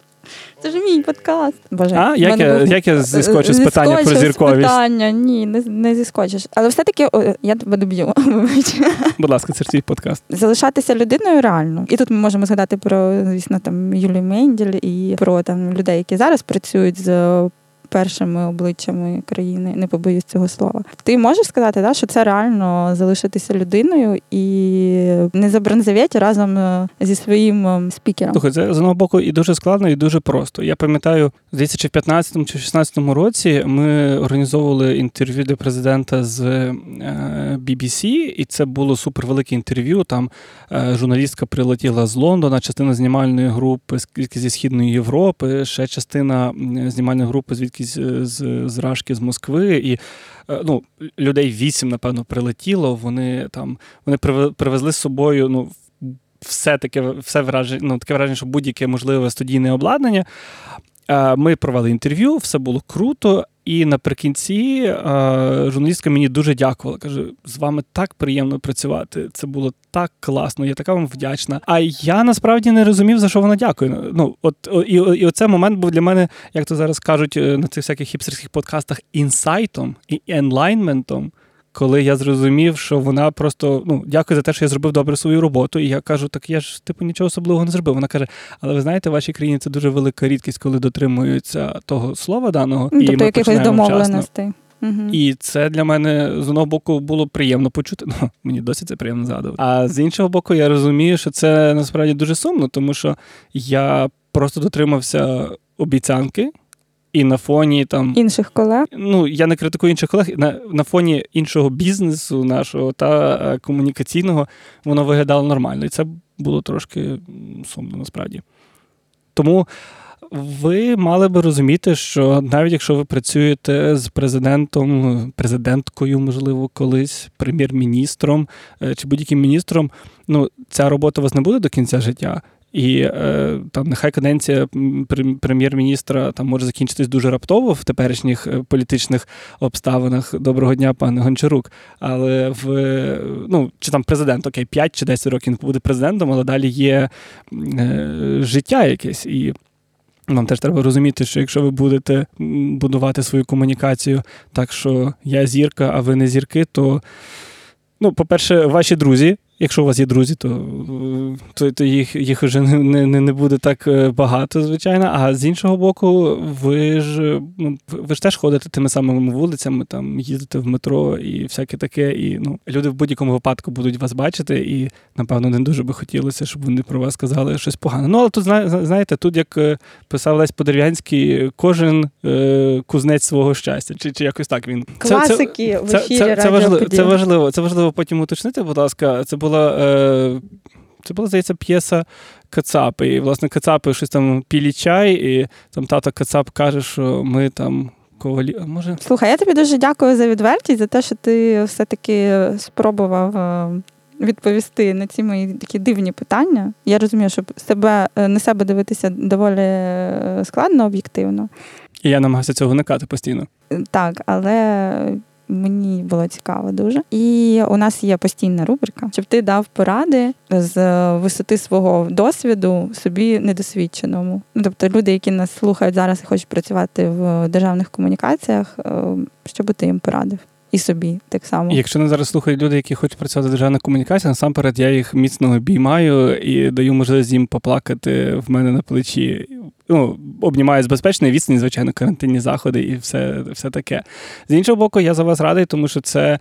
Це ж мій подкаст. Боже, а? Як я, був... як я зіскочу з питання про зірковість? Питання. Ні, не, не зіскочиш. Але все-таки о, я тебе доб'ю. Будь ласка, це ж твій подкаст. Залишатися людиною реально. І тут ми можемо згадати про, звісно, там Юлію Мендель і про там людей, які зараз працюють з першими обличчями країни, не побоюсь цього слова. Ти можеш сказати, да, що це реально залишитися людиною і не забронзовіти разом зі своїм спікером? Слухай, це, з одного боку, і дуже складно, і дуже просто. Я пам'ятаю, здається, чи в п'ятнадцятому, чи в шістнадцятому році ми організовували інтерв'ю для президента з бі бі сі, і це було супервелике інтерв'ю. Там журналістка прилетіла з Лондона, частина знімальної групи зі Східної Європи, ще частина знімальної групи звідки З, з, з Рашки, з Москви, і ну, людей вісім, напевно, прилетіло, вони там, вони привезли з собою, ну, все таке, все враження, ну, таке враження, що будь-яке можливе студійне обладнання. Ми провели інтерв'ю, все було круто, і наприкінці журналістка мені дуже дякувала, каже, з вами так приємно працювати, це було так класно, я така вам вдячна. А я насправді не розумів, за що вона дякує. Ну, от, і, і оце момент був для мене, як то зараз кажуть на цих всяких хіпстерських подкастах, інсайтом і енлайнментом, коли я зрозумів, що вона просто, ну, дякую за те, що я зробив добре свою роботу. І я кажу, так я ж, типу, нічого особливого не зробив. Вона каже, але ви знаєте, в вашій країні це дуже велика рідкість, коли дотримуються того слова даного. Ну, і тобто якихось домовленостей. Угу. І це для мене, з одного боку, було приємно почути. Ну, мені досі це приємно згадувати. А з іншого боку, я розумію, що це, насправді, дуже сумно, тому що я просто дотримався обіцянки, і на фоні там... Інших колег? Ну, я не критикую інших колег. На, на фоні іншого бізнесу нашого та е, комунікаційного воно виглядало нормально. І це було трошки сумно, насправді. Тому ви мали би розуміти, що навіть якщо ви працюєте з президентом, президенткою, можливо, колись, прем'єр-міністром е, чи будь-яким міністром, ну, ця робота у вас не буде до кінця життя. І там нехай каденція прем'єр-міністра там може закінчитись дуже раптово в теперішніх політичних обставинах. Доброго дня, пане Гончарук. Але в ну чи там президент, окей, п'ять чи десять років він буде президентом, але далі є е, життя якесь. І вам теж треба розуміти, що якщо ви будете будувати свою комунікацію так, що я зірка, а ви не зірки, то, ну, по-перше, ваші друзі, якщо у вас є друзі, то, то, то їх, їх вже не, не, не буде так багато, звичайно. А з іншого боку, ви ж, ну, ви ж теж ходите тими самими вулицями, там, їздите в метро і всяке таке. І, ну, люди в будь-якому випадку будуть вас бачити і, напевно, не дуже би хотілося, щоб вони про вас казали щось погане. Ну, але тут, знаєте, тут, як писав Лесь Подерев'янський, кожен е, кузнець свого щастя. Чи, чи якось так він. Класики в ефірі радіоподіл. Це важливо, це важливо потім уточнити, будь ласка. Це Була, це була, здається, п'єса «Кацапи». І, власне, Кацапи щось там пілі чай, і там тато Кацап каже, що ми там такого лі... може. Слухай, я тобі дуже дякую за відвертість, за те, що ти все-таки спробував відповісти на ці мої такі дивні питання. Я розумію, що себе, на себе дивитися доволі складно, об'єктивно. І я намагався цього уникати постійно. Так, але мені було цікаво дуже. І у нас є постійна рубрика, щоб ти дав поради з висоти свого досвіду собі недосвідченому. Ну, тобто люди, які нас слухають зараз і хочуть працювати в державних комунікаціях, що би ти їм порадив? І собі так само. Якщо нас зараз слухають люди, які хочуть працювати в державних комунікаціях, насамперед я їх міцно обіймаю і даю можливість їм поплакати в мене на плечі. Ну, обнімаю з безпечної відстані, звичайно, карантинні заходи і все, все таке. З іншого боку, я за вас радий, тому що це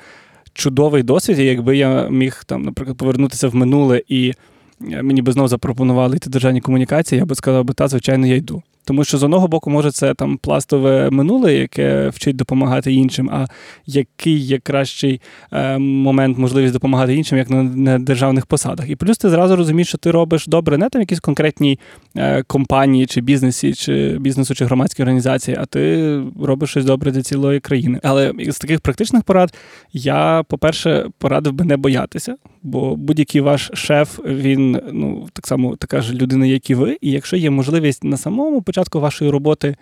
чудовий досвід, і якби я міг, там, наприклад, повернутися в минуле і мені би знову запропонували йти в державні комунікації, я би сказав би, та, звичайно, я йду. Тому що, з одного боку, може, це там пластове минуле, яке вчить допомагати іншим, а який є кращий е, момент, можливість допомагати іншим, як на, на державних посадах. І плюс ти зразу розумієш, що ти робиш добре не там якісь конкретні е, компанії, чи бізнесі, чи бізнесу, чи громадські організації, а ти робиш щось добре для цілої країни. Але з таких практичних порад я, по-перше, порадив би не боятися, бо будь-який ваш шеф, він, ну, так само така ж людина, як і ви, і якщо є можливість на самому початку вашої роботи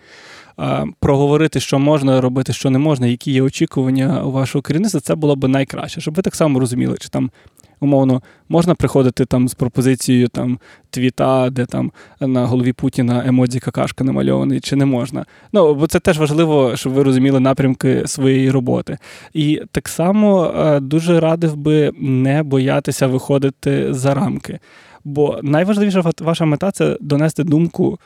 а, проговорити, що можна робити, що не можна, які є очікування у вашого керівництва, це було б найкраще, щоб ви так само розуміли, чи там умовно можна приходити там з пропозицією там твіта, де там на голові Путіна емодзі какашка намальований, чи не можна. Ну, бо це теж важливо, щоб ви розуміли напрямки своєї роботи. І так само а, дуже радив би не боятися виходити за рамки. Бо найважливіша ваша мета – це донести думку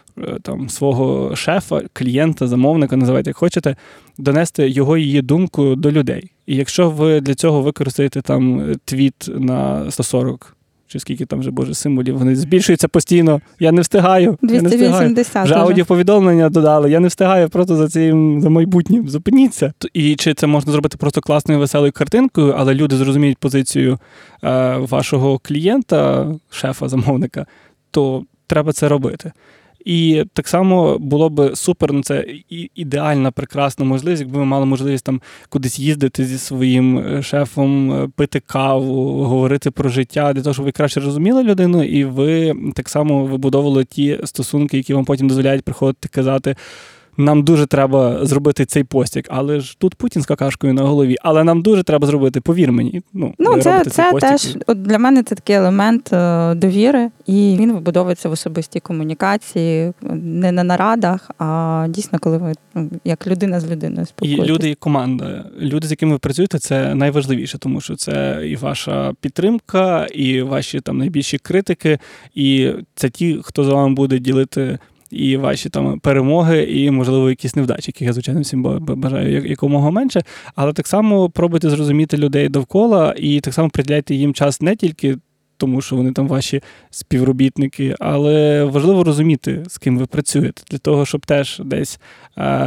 там, свого шефа, клієнта, замовника, називайте як хочете, донести його її думку до людей. І якщо ви для цього використаєте там твіт на сто сорок, чи скільки там вже, боже, символів, вони збільшуються постійно, я не встигаю. двісті вісімдесят. Вже аудіоповідомлення додали, я не встигаю просто за цим, за майбутнім, зупиніться. І чи це можна зробити просто класною, веселою картинкою, але люди зрозуміють позицію е, вашого клієнта, шефа, замовника, то треба це робити. І так само було б супер, ну це ідеальна, прекрасна можливість, якби ми мали можливість там кудись їздити зі своїм шефом, пити каву, говорити про життя, для того, щоб ви краще розуміли людину, і ви так само вибудовували ті стосунки, які вам потім дозволяють приходити казати, нам дуже треба зробити цей постік, але ж тут Путін з какашкою на голові, але нам дуже треба зробити, повір мені. Ну, ну це, це теж, от для мене це такий елемент довіри, і він вибудовується в особистій комунікації, не на нарадах, а дійсно, коли ви як людина з людиною спілкуєтесь. І люди, і команда, люди, з якими ви працюєте, це найважливіше, тому що це і ваша підтримка, і ваші там найбільші критики, і це ті, хто з вами буде ділити і ваші там перемоги, і, можливо, якісь невдачі, яких я, звичайно, всім бажаю якомога менше. Але так само пробуйте зрозуміти людей довкола і так само приділяйте їм час не тільки тому, що вони там ваші співробітники, але важливо розуміти, з ким ви працюєте, для того, щоб теж десь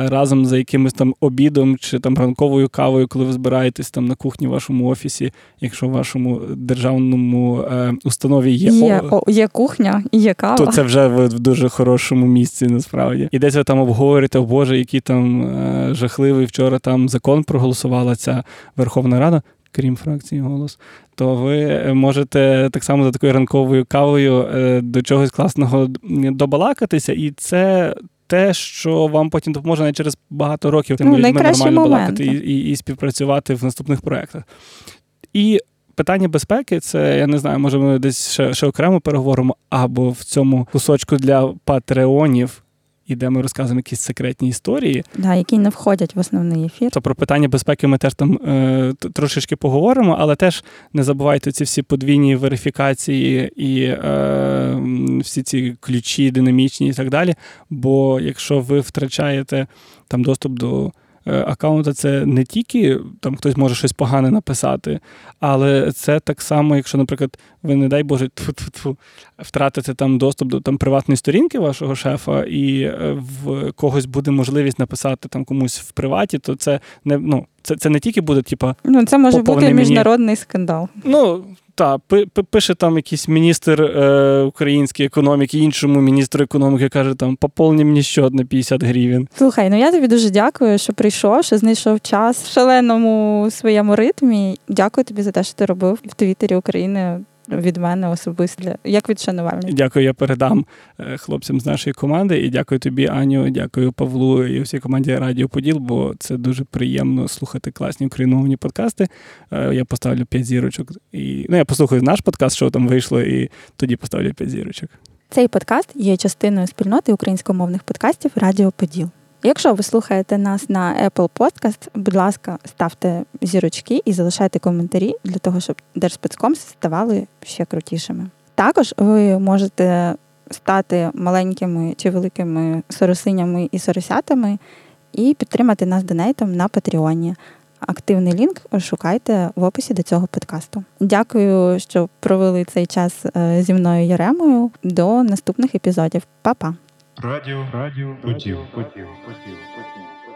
разом за якимось там обідом чи там ранковою кавою, коли ви збираєтесь там на кухні в вашому офісі, якщо в вашому державному е, установі є, є, о, є кухня і є кава, то це вже ви в дуже хорошому місці насправді. І десь ви там обговорюєте, о Боже, який там е, жахливий вчора там закон проголосувала ця Верховна Рада, крім фракції «Голос», то ви можете так само за такою ранковою кавою до чогось класного добалакатися, і це те, що вам потім допоможе навіть через багато років тим ну, людьми нормально балакати і, і, і співпрацювати в наступних проєктах. І питання безпеки, це, я не знаю, може ми десь ще, ще окремо переговоримо, або в цьому кусочку для патреонів, і де ми розказуємо якісь секретні історії. Да, які не входять в основний ефір. То про питання безпеки ми теж там е, трошечки поговоримо, але теж не забувайте ці всі подвійні верифікації і е, всі ці ключі динамічні і так далі, бо якщо ви втрачаєте там доступ до аккаунта, це не тільки там хтось може щось погане написати, але це так само, якщо, наприклад, ви, не дай Боже, тьфу-тьфу-тьфу, втратите там доступ до там приватної сторінки вашого шефа, і в когось буде можливість написати там комусь в приваті, то це не, ну, це, це не тільки буде, типа, ну, це може бути міжнародний мені... скандал. Ну, Так, пише там якийсь міністр е, української економіки, іншому міністру економіки, каже там, поповні мені ще одне п'ятдесят гривень. Слухай, ну я тобі дуже дякую, що прийшов, що знайшов час в шаленому своєму ритмі. Дякую тобі за те, що ти робив в Твіттері України від мене особисто, як від шанувальників. Дякую, я передам хлопцям з нашої команди. І дякую тобі, Аню, дякую Павлу і всій команді Радіоподіл, бо це дуже приємно слухати класні україномовні подкасти. Я поставлю п'ять зірочок. І, ну, я послухаю наш подкаст, що там вийшло, і тоді поставлю п'ять зірочок. Цей подкаст є частиною спільноти українськомовних подкастів Радіоподіл. Якщо ви слухаєте нас на Apple Podcast, будь ласка, ставте зірочки і залишайте коментарі для того, щоб Держспецком ставали ще крутішими. Також ви можете стати маленькими чи великими соросинями і соросятами і підтримати нас донейтом на Патреоні. Активний лінк шукайте в описі до цього подкасту. Дякую, що провели цей час зі мною Яремою. До наступних епізодів. Па-па! Радіо, радіо, потів, потів, потів, потів.